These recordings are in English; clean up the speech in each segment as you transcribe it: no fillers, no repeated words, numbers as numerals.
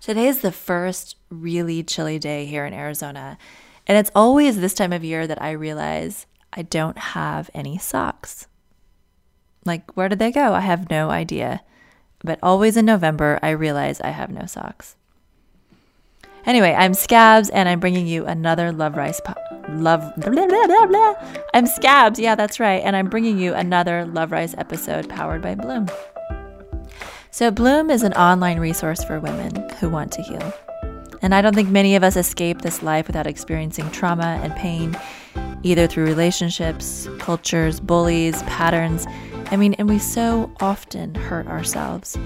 Today is the first really chilly day here in Arizona, and it's always this time of year that I realize I don't have any socks. Like, where did they go? I have no idea. But always in November, I realize I have no socks. Anyway, I'm Scabs, and I'm bringing you another Love Rice I'm Scabs, yeah, that's right. And I'm bringing you another Love Rice episode powered by Bloom. So Bloom is an online resource for women who want to heal. And I don't think many of us escape this life without experiencing trauma and pain, either through relationships, cultures, bullies, patterns. I mean, and we so often hurt ourselves.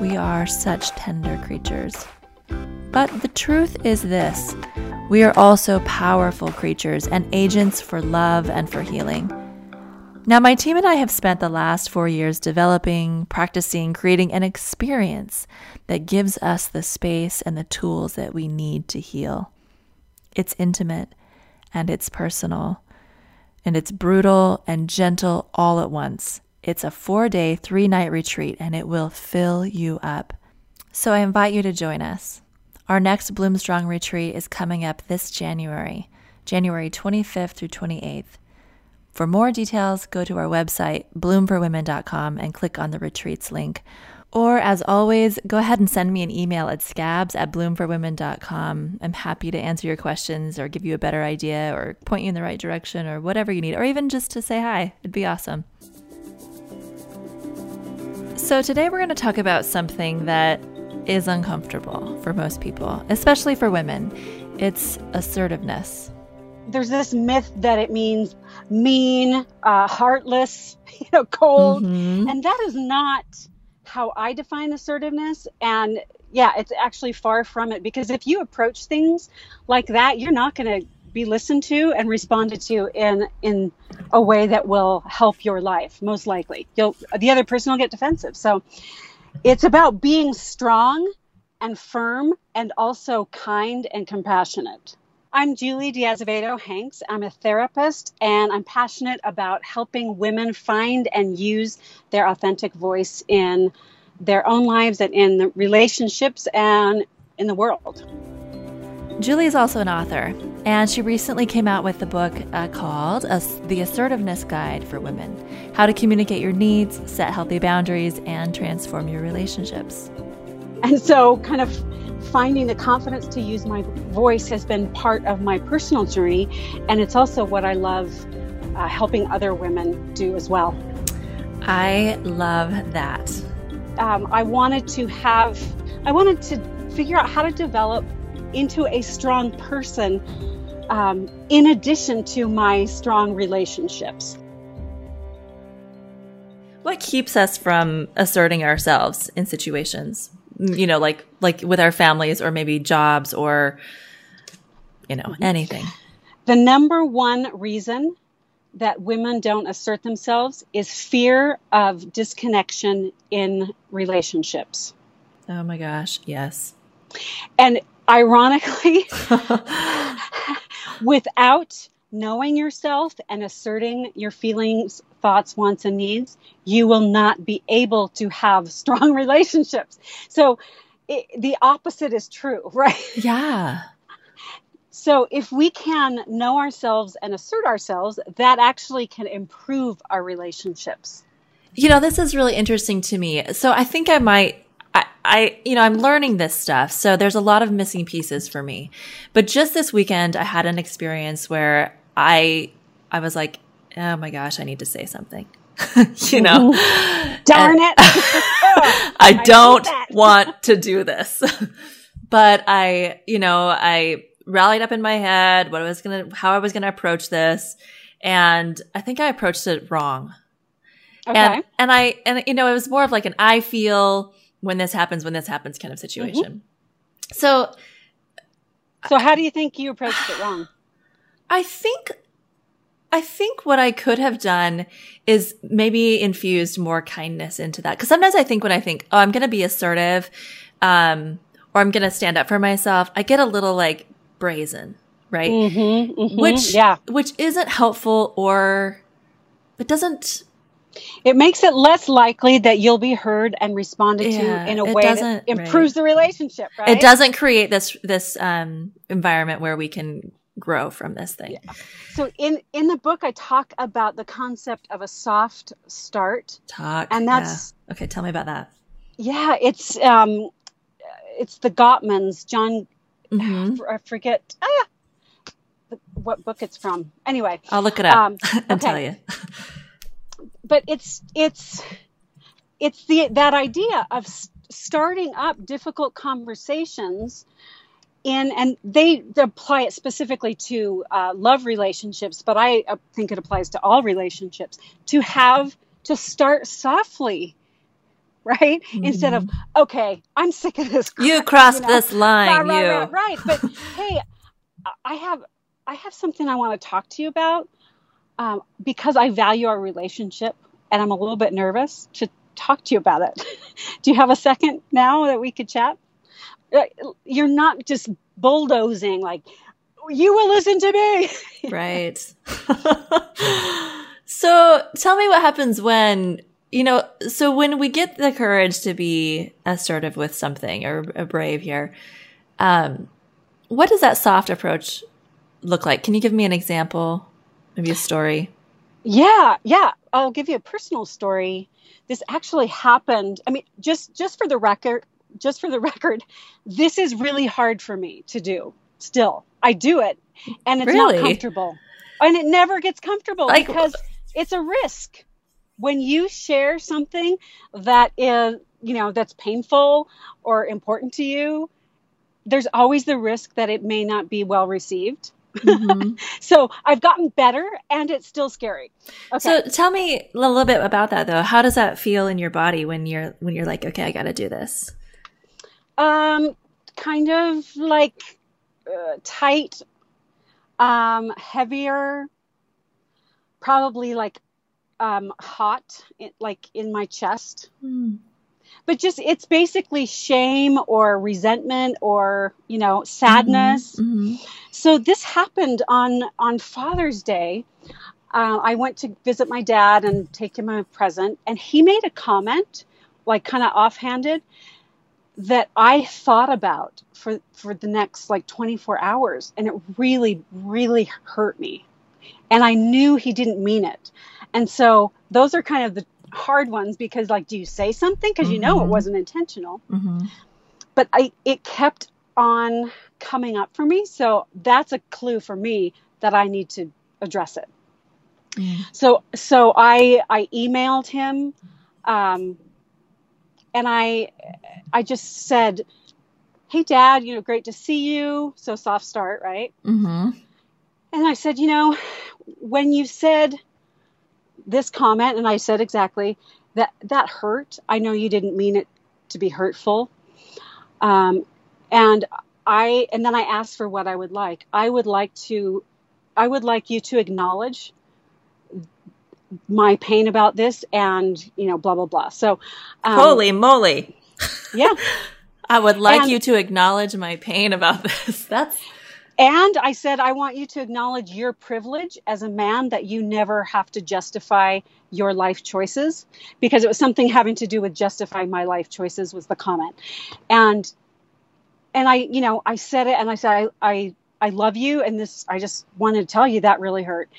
We are such tender creatures. But the truth is this, we are also powerful creatures and agents for love and for healing. Now, my team and I have spent the last 4 years developing, practicing, creating an experience that gives us the space and the tools that we need to heal. It's intimate and it's personal and it's brutal and gentle all at once. It's a 4-day, 3-night retreat and it will fill you up. So I invite you to join us. Our next Bloomstrong retreat is coming up this January, January 25th through 28th. For more details, go to our website, bloomforwomen.com, and click on the retreats link. Or as always, go ahead and send me an email at scabs@bloomforwomen.com. I'm happy to answer your questions or give you a better idea or point you in the right direction or whatever you need, or even just to say hi. It'd be awesome. So today we're going to talk about something that is uncomfortable for most people, especially for women. It's assertiveness. There's this myth that it means mean, heartless, cold. Mm-hmm. And that is not how I define assertiveness. And yeah, it's actually far from it, because if you approach things like that, you're not going to be listened to and responded to in a way that will help your life. Most likely the other person will get defensive. So it's about being strong and firm and also kind and compassionate. I'm Julie D'Azevedo-Hanks. I'm a therapist, and I'm passionate about helping women find and use their authentic voice in their own lives and in the relationships and in the world. Julie is also an author, and she recently came out with a book called The Assertiveness Guide for Women, How to Communicate Your Needs, Set Healthy Boundaries, and Transform Your Relationships. And so kind of finding the confidence to use my voice has been part of my personal journey, and it's also what I love helping other women do as well. I love that. I wanted to figure out how to develop into a strong person in addition to my strong relationships. What keeps us from asserting ourselves in situations? Like with our families or maybe jobs or, anything. The number one reason that women don't assert themselves is fear of disconnection in relationships. Oh my gosh. Yes. And ironically, without knowing yourself and asserting your feelings, thoughts, wants, and needs, you will not be able to have strong relationships. So the opposite is true, right? Yeah. So if we can know ourselves and assert ourselves, that actually can improve our relationships. This is really interesting to me. So I think I'm learning this stuff. So there's a lot of missing pieces for me. But just this weekend, I had an experience where I was like, oh my gosh, I need to say something. Darn it. I don't want to do this. But I rallied up in my head how I was going to approach this. And I think I approached it wrong. Okay. And it was more of like an I feel when this happens kind of situation. Mm-hmm. So how do you think you approached it wrong? I think what I could have done is maybe infused more kindness into that. Because sometimes I think when I think, oh, I'm going to be assertive or I'm going to stand up for myself, I get a little like brazen, right? Mm-hmm, mm-hmm, which isn't helpful, or it doesn't It makes it less likely that you'll be heard and responded to in a way that improves the relationship, right? It doesn't create this environment where we can grow from this thing. Yeah. So in the book, I talk about the concept of a soft start. And that's... Yeah. Okay, tell me about that. Yeah, it's the Gottmans, John... Mm-hmm. I forget... what book it's from. Anyway. I'll look it up and tell you. But it's that idea of starting up difficult conversations and they apply it specifically to love relationships, but I think it applies to all relationships, to start softly, right? Mm-hmm. Instead of, okay, I'm sick of this crap, you crossed this line. Right. But hey, I have something I want to talk to you about because I value our relationship and I'm a little bit nervous to talk to you about it. Do you have a second now that we could chat? You're not just bulldozing like, you will listen to me. Right. So tell me what happens when we get the courage to be assertive with something or brave here, what does that soft approach look like? Can you give me an example? Maybe a story? Yeah. I'll give you a personal story. This actually happened. I mean, just for the record, this is really hard for me to do still. I do it and it's not comfortable. And it never gets comfortable because it's a risk. When you share something that is, that's painful or important to you, there's always the risk that it may not be well received. Mm-hmm. So I've gotten better and it's still scary. Okay. So tell me a little bit about that though. How does that feel in your body when you're like, okay, I got to do this? Kind of like tight, heavier, probably like hot, like in my chest. Mm. But it's basically shame or resentment or, sadness. Mm-hmm. So this happened on Father's Day. I went to visit my dad and take him a present. And he made a comment, like kind of offhanded, that I thought about for the next 24 hours. And it really, really hurt me. And I knew he didn't mean it. And so those are kind of the hard ones because do you say something? Because mm-hmm. It wasn't intentional. Mm-hmm. But it kept on coming up for me. So that's a clue for me that I need to address it. Mm. So I emailed him and I just said, hey Dad, great to see you. So soft start, right? Mm-hmm. And I said, when you said this comment, and I said exactly that hurt. I know you didn't mean it to be hurtful. And then I asked for what I would like. I would like you to acknowledge my pain about this and, blah, blah, blah. So, holy moly. Yeah. I would like you to acknowledge my pain about this. And I said, I want you to acknowledge your privilege as a man that you never have to justify your life choices, because it was something having to do with justifying my life choices was the comment. And I said it and I said, I love you. And this, I just wanted to tell you that really hurt.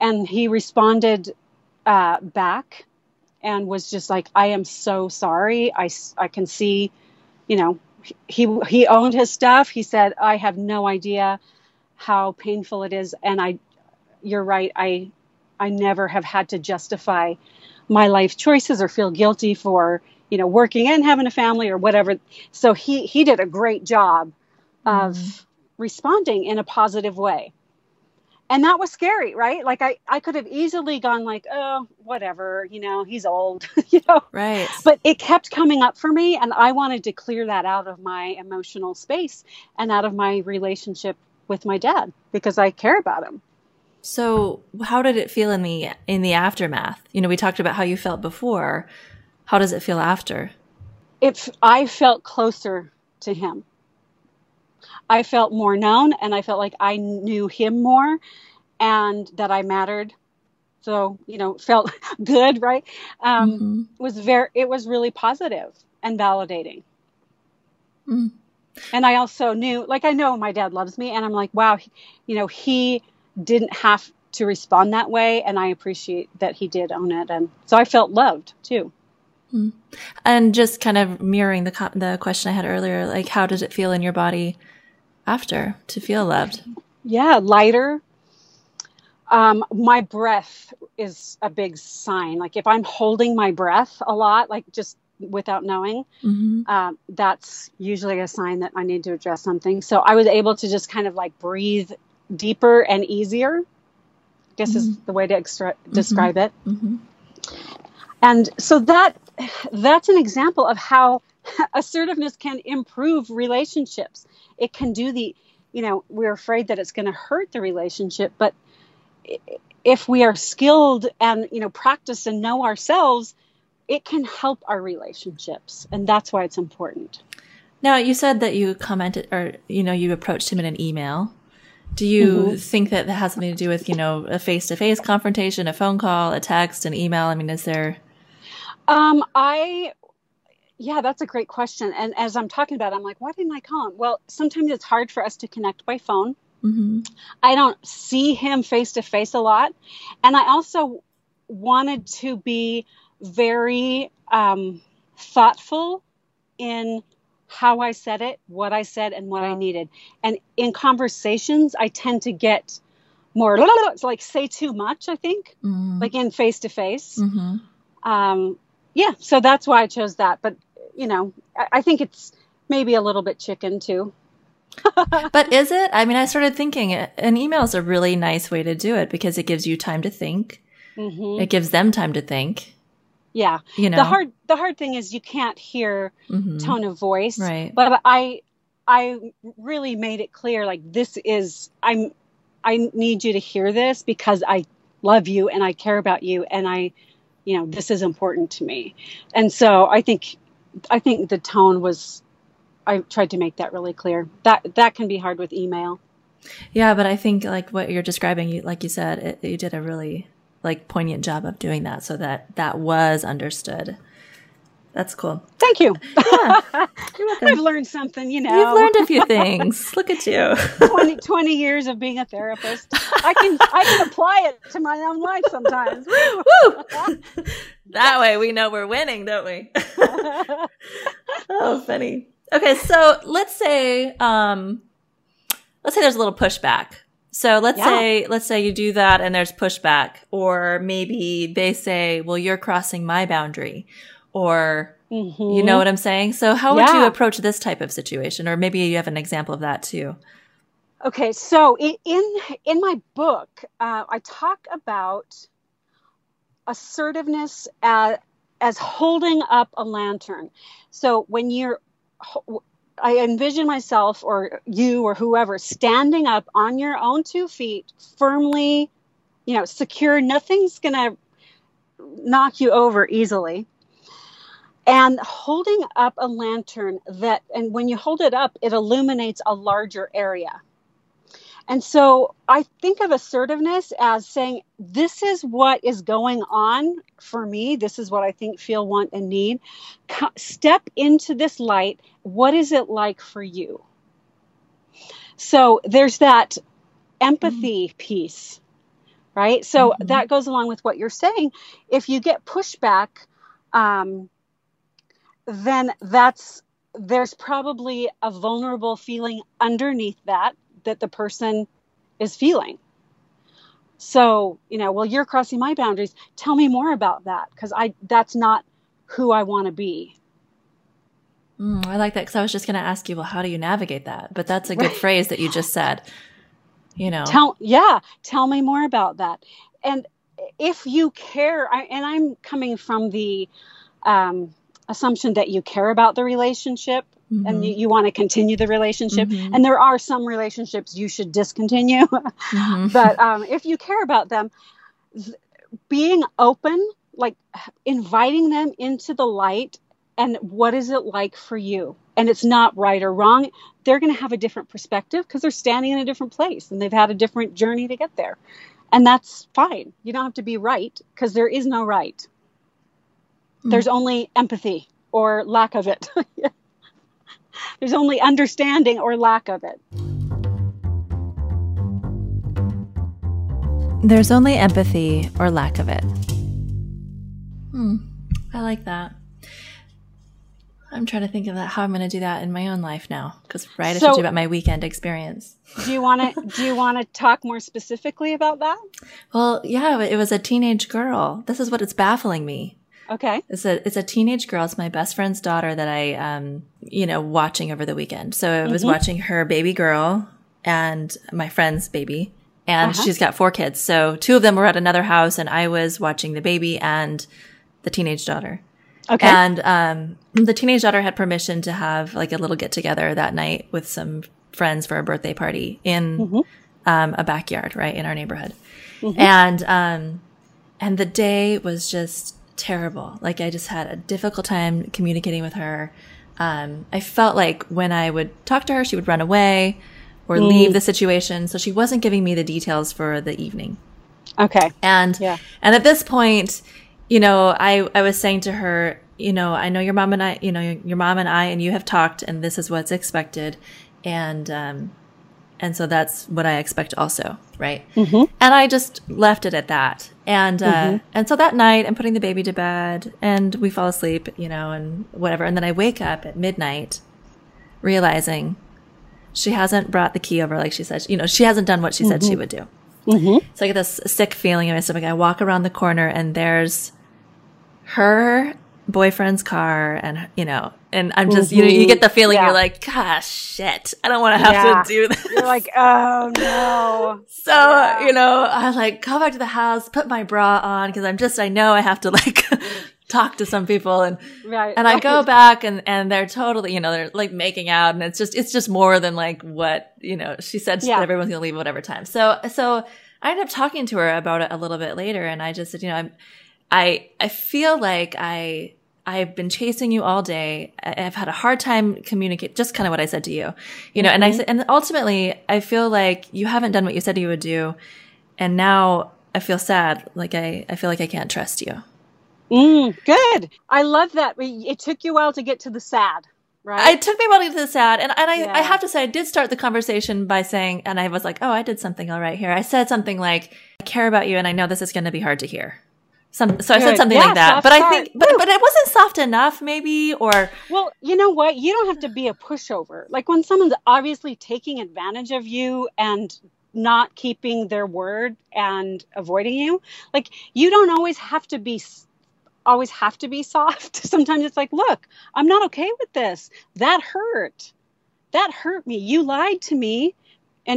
And he responded back and was just like, I am so sorry. I can see, he owned his stuff. He said, I have no idea how painful it is. And you're right. I never have had to justify my life choices or feel guilty for, working and having a family or whatever. So he did a great job of responding in a positive way. And that was scary, right? Like I could have easily gone like, oh, whatever, he's old, Right. But it kept coming up for me. And I wanted to clear that out of my emotional space and out of my relationship with my dad because I care about him. So how did it feel in the aftermath? We talked about how you felt before. How does it feel after? I felt closer to him. I felt more known and I felt like I knew him more and that I mattered so, you know, felt good, right? It was really positive and validating. Mm. And I also knew, like, I know my dad loves me, and I'm like, wow, he didn't have to respond that way. And I appreciate that he did own it. And so I felt loved too. Mm. And just kind of mirroring the question I had earlier, like, how does it feel in your body after to feel loved? Yeah. Lighter. My breath is a big sign. Like, if I'm holding my breath a lot, like just without knowing, that's usually a sign that I need to address something. So I was able to just kind of like breathe deeper and easier, I guess is the way to describe it. Mm-hmm. And so that's an example of how assertiveness can improve relationships. It can do we're afraid that it's going to hurt the relationship, but if we are skilled and, practice and know ourselves, it can help our relationships. And that's why it's important. Now, you said that you commented or, you approached him in an email. Do you think that has something to do with, a face-to-face confrontation, a phone call, a text, an email? I mean, is there? Yeah, that's a great question. And as I'm talking about it, I'm like, why didn't I call him? Well, sometimes it's hard for us to connect by phone. Mm-hmm. I don't see him face to face a lot. And I also wanted to be very thoughtful in how I said it, what I said, and what I needed. And in conversations, I tend to get more, say too much, I think, like in face to face. Yeah, so that's why I chose that. But, I think it's maybe a little bit chicken too. But is it? I mean, I started thinking an email is a really nice way to do it because it gives you time to think. Mm-hmm. It gives them time to think. Yeah. The hard thing is you can't hear tone of voice. Right. But I really made it clear, like, I need you to hear this because I love you and I care about you. And this is important to me. And so I think the tone was, I tried to make that really clear. That can be hard with email. Yeah, but I think like what you're describing, like you said, you did a really like poignant job of doing that, so that was understood. That's cool. Thank you. Yeah. I've learned something, You've learned a few things. Look at you. 20 years of being a therapist. I can apply it to my own life sometimes. Woo! That way we know we're winning, don't we? Oh, funny. Okay, so let's say there's a little pushback. So let's say you do that and there's pushback, or maybe they say, well, you're crossing my boundary, or you know what I'm saying? So how would you approach this type of situation? Or maybe you have an example of that too. Okay, so in my book, I talk about assertiveness as holding up a lantern. So when I envision myself or you or whoever standing up on your own 2 feet, firmly, secure. Nothing's going to knock you over easily. And holding up a lantern and when you hold it up, it illuminates a larger area. And so I think of assertiveness as saying, this is what is going on for me. This is what I think, feel, want, and need. Step into this light. What is it like for you? So there's that empathy piece, right? So that goes along with what you're saying. If you get pushback, then there's probably a vulnerable feeling underneath that the person is feeling. So, well, you're crossing my boundaries. Tell me more about that. Cause that's not who I want to be. I like that. Cause I was just going to ask you, well, how do you navigate that? But that's a good phrase that you just said, tell me more about that. And if you care, and I'm coming from the, assumption that you care about the relationship, and you want to continue the relationship. And there are some relationships you should discontinue. But if you care about them, being open, like inviting them into the light, and what is it like for you? And it's not right or wrong. They're going to have a different perspective because they're standing in a different place and they've had a different journey to get there. And that's fine. You don't have to be right, because there is no right. Mm-hmm. There's only empathy or lack of it. There's only understanding or lack of it. There's only empathy or lack of it. I like that. I'm trying to think of how I'm going to do that in my own life now, because I told you about my weekend experience. Do you want to talk more specifically about that? Well, yeah, it was a teenage girl. This is what it's baffling me. Okay. It's a teenage girl. It's my best friend's daughter that I, watching over the weekend. So I was watching her baby girl and my friend's baby, and she's got 4 kids. So 2 of them were at another house, and I was watching the baby and the teenage daughter. Okay. And the teenage daughter had permission to have like a little get together that night with some friends for a birthday party in a backyard, right, in our neighborhood. Mm-hmm. And the day was just terrible. Like, I just had a difficult time communicating with her. I felt like when I would talk to her, she would run away or leave the situation. So she wasn't giving me the details for the evening. Okay. And at this point, I was saying to her, I know your mom and I, your mom and I and you have talked, and this is what's expected. And so that's what I expect also, right? Mm-hmm. And I just left it at that. And so that night I'm putting the baby to bed and we fall asleep, and whatever. And then I wake up at midnight realizing she hasn't brought the key over like she said, she hasn't done what she said she would do. Mm-hmm. So I get this sick feeling in my stomach. I walk around the corner and there's her boyfriend's car, and and I'm just you get the feeling you're like, gosh, shit, I don't want to have to do this. You're like, oh no. So I like go back to the house, put my bra on, because I know I have to like talk to some people, and I go back and they're totally they're like making out, and it's just more than like what she said that everyone's gonna leave at whatever time. So I ended up talking to her about it a little bit later, and I just said, I feel like I've been chasing you all day. I've had a hard time communicating, just kind of what I said to you, and I said, and ultimately I feel like you haven't done what you said you would do. And now I feel sad. Like I feel like I can't trust you. Good. I love that. It took you a while to get to the sad, right? It took me a while to get to the sad. And I have to say, I did start the conversation by saying, and I was like, oh, I did something all right here. I said something like, I care about you, and I know this is going to be hard to hear. I said something like that, but I think, but it wasn't soft enough, maybe, or. Well, you know what? You don't have to be a pushover. Like, when someone's obviously taking advantage of you and not keeping their word and avoiding you, like, you don't always have to be soft. Sometimes it's like, look, I'm not okay with this. That hurt me. You lied to me,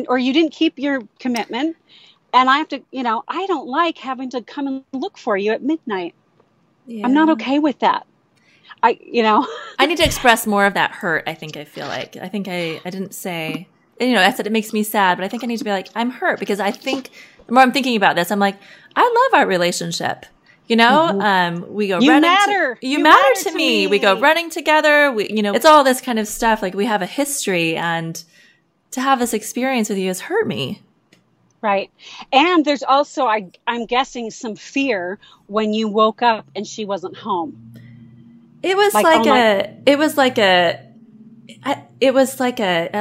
or you didn't keep your commitment. And I have to, I don't like having to come and look for you at midnight. Yeah. I'm not okay with that. I need to express more of that hurt. I didn't say, I said it makes me sad, but I think I need to be like, I'm hurt, because I think the more I'm thinking about this, I'm like, I love our relationship. We go running. You matter to me. We go running together. We, it's all this kind of stuff. Like, we have a history, and to have this experience with you has hurt me. Right. And there's also, I'm guessing, some fear when you woke up and she wasn't home. It was a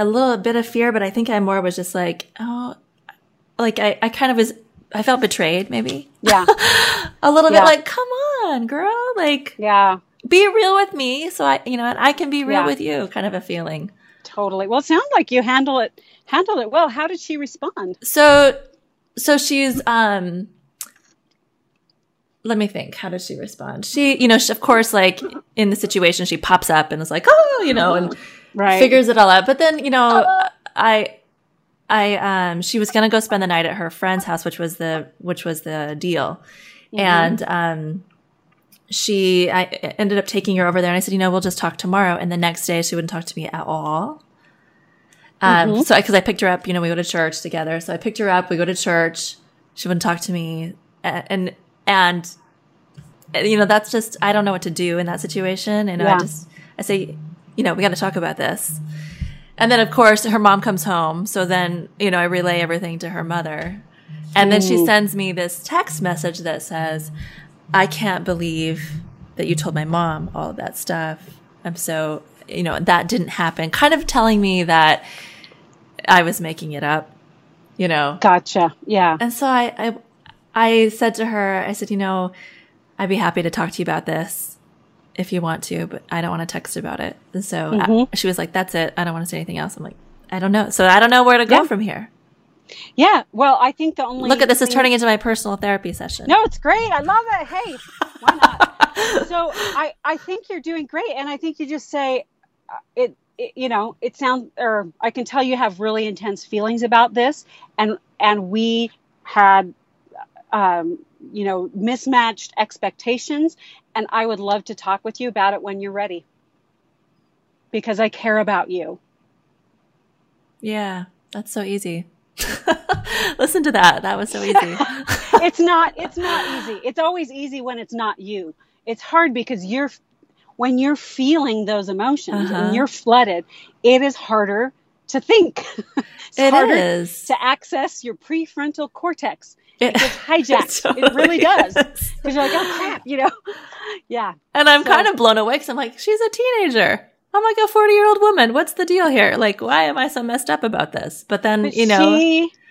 little bit of fear, but I think I more was just like, I felt betrayed, maybe. Yeah. A little bit like, come on, girl. Like, be real with me. So and I can be real with you, kind of a feeling. Totally. Well, it sounds like you handled it well. How did she respond? So she's, let me think. How did she respond? She, she, of course, like in the situation, she pops up and is like, oh, and figures it all out. But then, she was going to go spend the night at her friend's house, which was the deal. Mm-hmm. And, I ended up taking her over there, and I said, we'll just talk tomorrow. And the next day she wouldn't talk to me at all. So because I picked her up, we go to church together. So I picked her up, we go to church. She wouldn't talk to me. And that's just, I don't know what to do in that situation. And I say, we got to talk about this. And then, of course, her mom comes home. So then, I relay everything to her mother. And then she sends me this text message that says, I can't believe that you told my mom all of that stuff. I'm so, you know, that didn't happen. Kind of telling me that I was making it up, you know. Gotcha. Yeah. And so I said to her, I said, you know, I'd be happy to talk to you about this if you want to, but I don't want to text about it. And so she was like, that's it. I don't want to say anything else. I'm like, I don't know. So I don't know where to go from here. Yeah. Well, I think the only look at this is turning into my personal therapy session. No, it's great. I love it. Hey, why not? So I think you're doing great. And I think you just say it, you know, it sounds, or I can tell you have really intense feelings about this. And we had, you know, mismatched expectations. And I would love to talk with you about it when you're ready, because I care about you. Yeah. That's so easy. Listen to that. That was so easy. It's not easy. It's always easy when it's not you. It's hard because when you're feeling those emotions and you're flooded, it is harder to think. It's harder to access your prefrontal cortex. It gets hijacked. It really does. Because you're like, oh crap, you know? Yeah. And I'm kind of blown away because I'm like, she's a teenager. I'm like a 40-year-old woman. What's the deal here? Like, why am I so messed up about this? But then, but you know,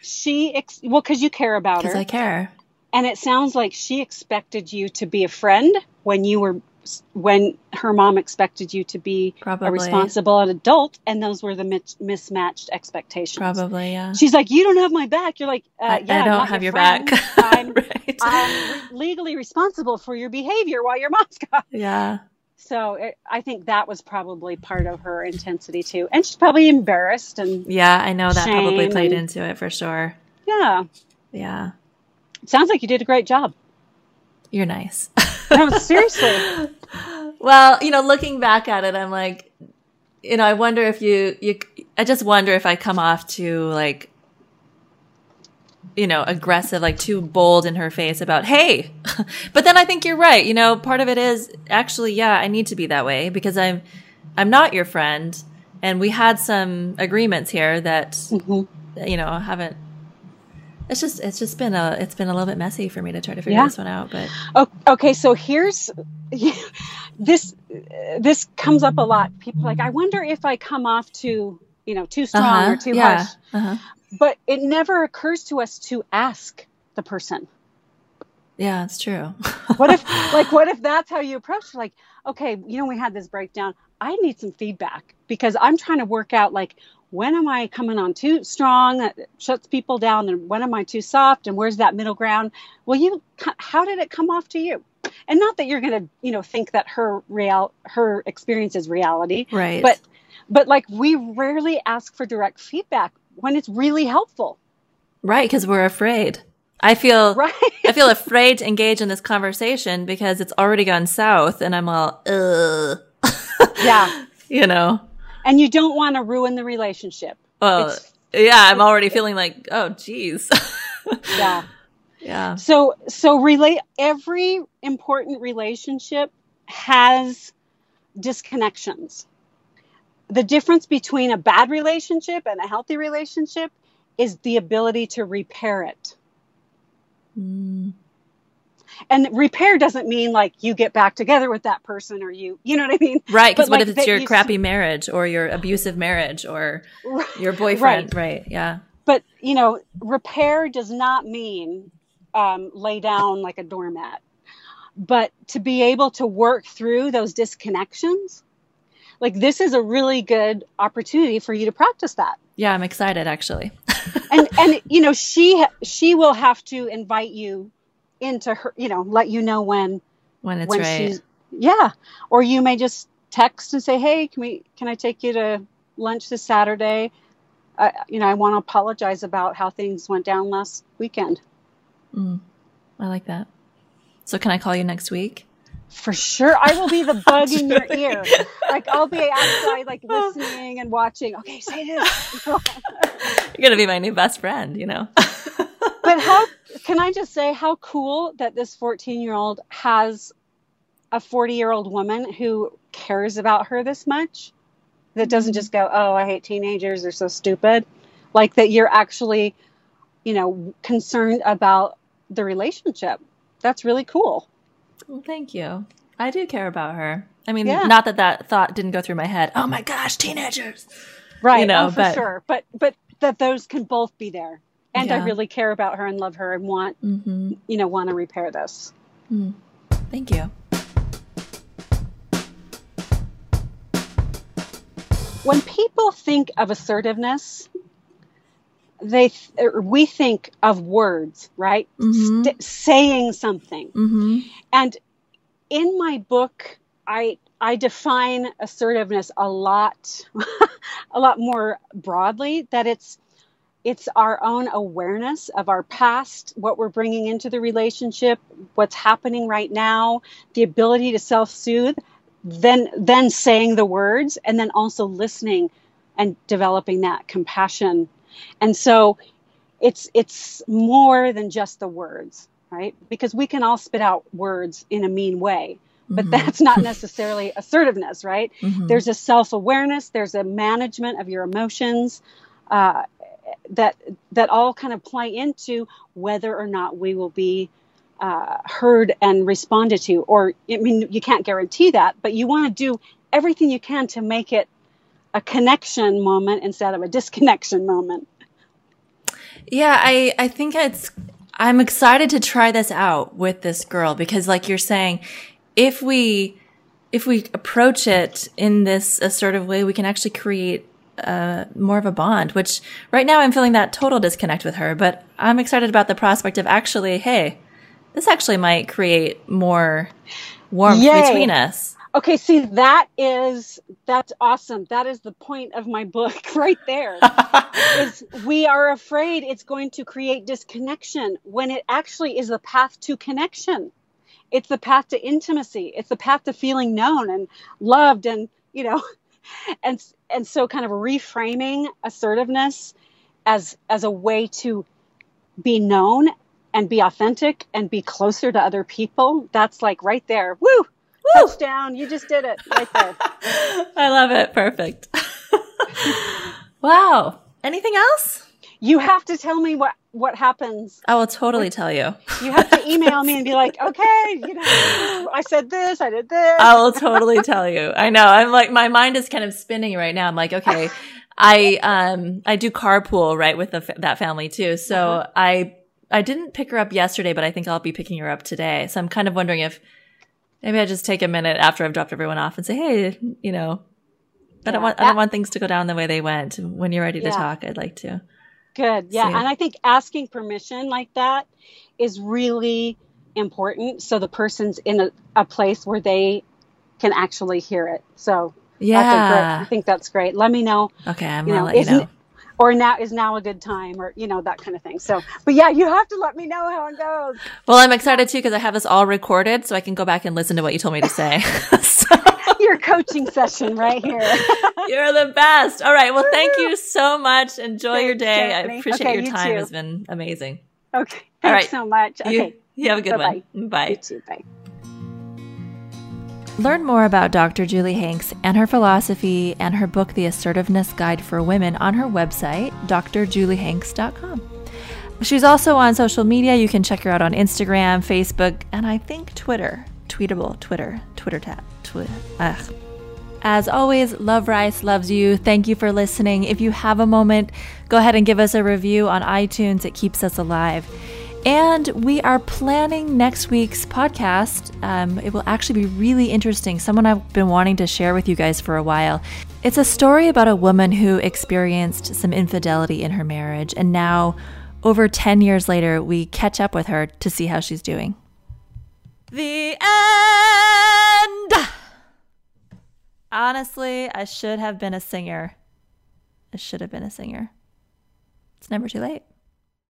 she, cause you care about her. Cause I care. And it sounds like she expected you to be a friend when her mom expected you to be a responsible adult. And those were the mismatched expectations. Probably. Yeah. She's like, you don't have my back. You're like, I don't have your back. I'm legally responsible for your behavior while your mom's gone. Yeah. So I think that was probably part of her intensity too. And she's probably embarrassed and I know that probably played into it for sure. Yeah. Yeah. It sounds like you did a great job. You're nice. No, seriously. Well, you know, looking back at it, I'm like, you know, I wonder if I just wonder if I come off too, like, you know, aggressive, like too bold in her face about, hey, but then I think you're right. You know, part of it is actually, I need to be that way because I'm not your friend. And we had some agreements here that, you know, it's been a little bit messy for me to try to figure this one out. But okay. So here's this comes up a lot. People are like, I wonder if I come off too, you know, too strong or too harsh. But it never occurs to us to ask the person. Yeah, it's true. What if that's how you approach? Like, okay, you know, we had this breakdown. I need some feedback because I'm trying to work out, like, when am I coming on too strong? That shuts people down. And when am I too soft? And where's that middle ground? Well, how did it come off to you? And not that you're going to, you know, think that her experience is reality. Right. But like, we rarely ask for direct feedback when it's really helpful. Right. Because we're afraid. I feel afraid to engage in this conversation because it's already gone south and I'm all, yeah. You know, and you don't want to ruin the relationship. Well, I'm already feeling like, oh geez. Yeah. Yeah. So every important relationship has disconnections. The difference between a bad relationship and a healthy relationship is the ability to repair it. Mm. And repair doesn't mean like you get back together with that person or you know what I mean? Right. Because what if it's your crappy marriage or your abusive marriage or your boyfriend? Right. Yeah. But, you know, repair does not mean lay down like a doormat. But to be able to work through those disconnections, like, this is a really good opportunity for you to practice that. Yeah, I'm excited, actually. and you know, she will have to invite you into her, you know, let you know when right. She's, yeah. Or you may just text and say, hey, can I take you to lunch this Saturday? You know, I want to apologize about how things went down last weekend. Mm, I like that. So can I call you next week? For sure. I will be the bug in your ear. Like, I'll be outside, like, listening and watching. Okay, say this. You're going to be my new best friend, you know. But can I just say how cool that this 14-year-old has a 40-year-old woman who cares about her this much, that doesn't just go, oh, I hate teenagers, they're so stupid. Like, that you're actually you know, concerned about the relationship. That's really cool. Well, thank you. I do care about her. I mean, not that that thought didn't go through my head. Oh my gosh, teenagers. Right. You know, sure. But that those can both be there. And I really care about her and love her and want, you know, want to repair this. Mm. Thank you. When people think of assertiveness, we think of words, right? Mm-hmm. Saying something. Mm-hmm. And in my book, I define assertiveness a lot more broadly, that it's our own awareness of our past, what we're bringing into the relationship, what's happening right now, the ability to self-soothe, then saying the words, and then also listening and developing that compassion. And so it's more than just the words, right? Because we can all spit out words in a mean way, but that's not necessarily assertiveness, right? Mm-hmm. There's a self-awareness, there's a management of your emotions, that all kind of play into whether or not we will be heard and responded to. Or, I mean, you can't guarantee that, but you want to do everything you can to make it a connection moment instead of a disconnection moment. Yeah, I think I'm excited to try this out with this girl, because like you're saying, if we approach it in this assertive way, we can actually create more of a bond, which right now I'm feeling that total disconnect with her, but I'm excited about the prospect of actually, hey, this actually might create more warmth between us. Okay. See, that's awesome. That is the point of my book right there. Is we are afraid it's going to create disconnection when it actually is the path to connection. It's the path to intimacy. It's the path to feeling known and loved, and, you know, and so kind of reframing assertiveness as a way to be known and be authentic and be closer to other people. That's like right there. Woo! Touchdown. You just did it right there. I love it. Perfect. Wow. Anything else? You have to tell me what happens. I will totally tell you. You have to email me and be like, okay, you know, I said this, I did this. I will totally tell you. I know. I'm like, my mind is kind of spinning right now. I'm like, okay, I do carpool, right, with that family too. So I didn't pick her up yesterday, but I think I'll be picking her up today. So I'm kind of wondering if maybe I just take a minute after I've dropped everyone off and say, hey, you know, I don't want things to go down the way they went. When you're ready to talk, I'd like to. Good. Yeah. And I think asking permission like that is really important, so the person's in a place where they can actually hear it. So I think that's great. Let me know. Okay. I'm going to let you know. Or is now a good time, or, you know, that kind of thing. So, but yeah, you have to let me know how it goes. Well, I'm excited too, because I have this all recorded, so I can go back and listen to what you told me to say. Your coaching session right here. You're the best. All right. Well, thank you so much. Enjoy your day. I appreciate your time. It's been amazing. Okay. Thanks so much. Okay. You have a good one. Bye. You too. Bye. Learn more about Dr. Julie Hanks and her philosophy and her book, The Assertiveness Guide for Women, on her website, drjuliehanks.com. She's also on social media. You can check her out on Instagram, Facebook, and I think Twitter. Tweetable, Twitter, Twitter tab. As always, Love Rice loves you. Thank you for listening. If you have a moment, go ahead and give us a review on iTunes. It keeps us alive. And we are planning next week's podcast. It will actually be really interesting. Someone I've been wanting to share with you guys for a while. It's a story about a woman who experienced some infidelity in her marriage. And now, over 10 years later, we catch up with her to see how she's doing. The end! Honestly, I should have been a singer. It's never too late.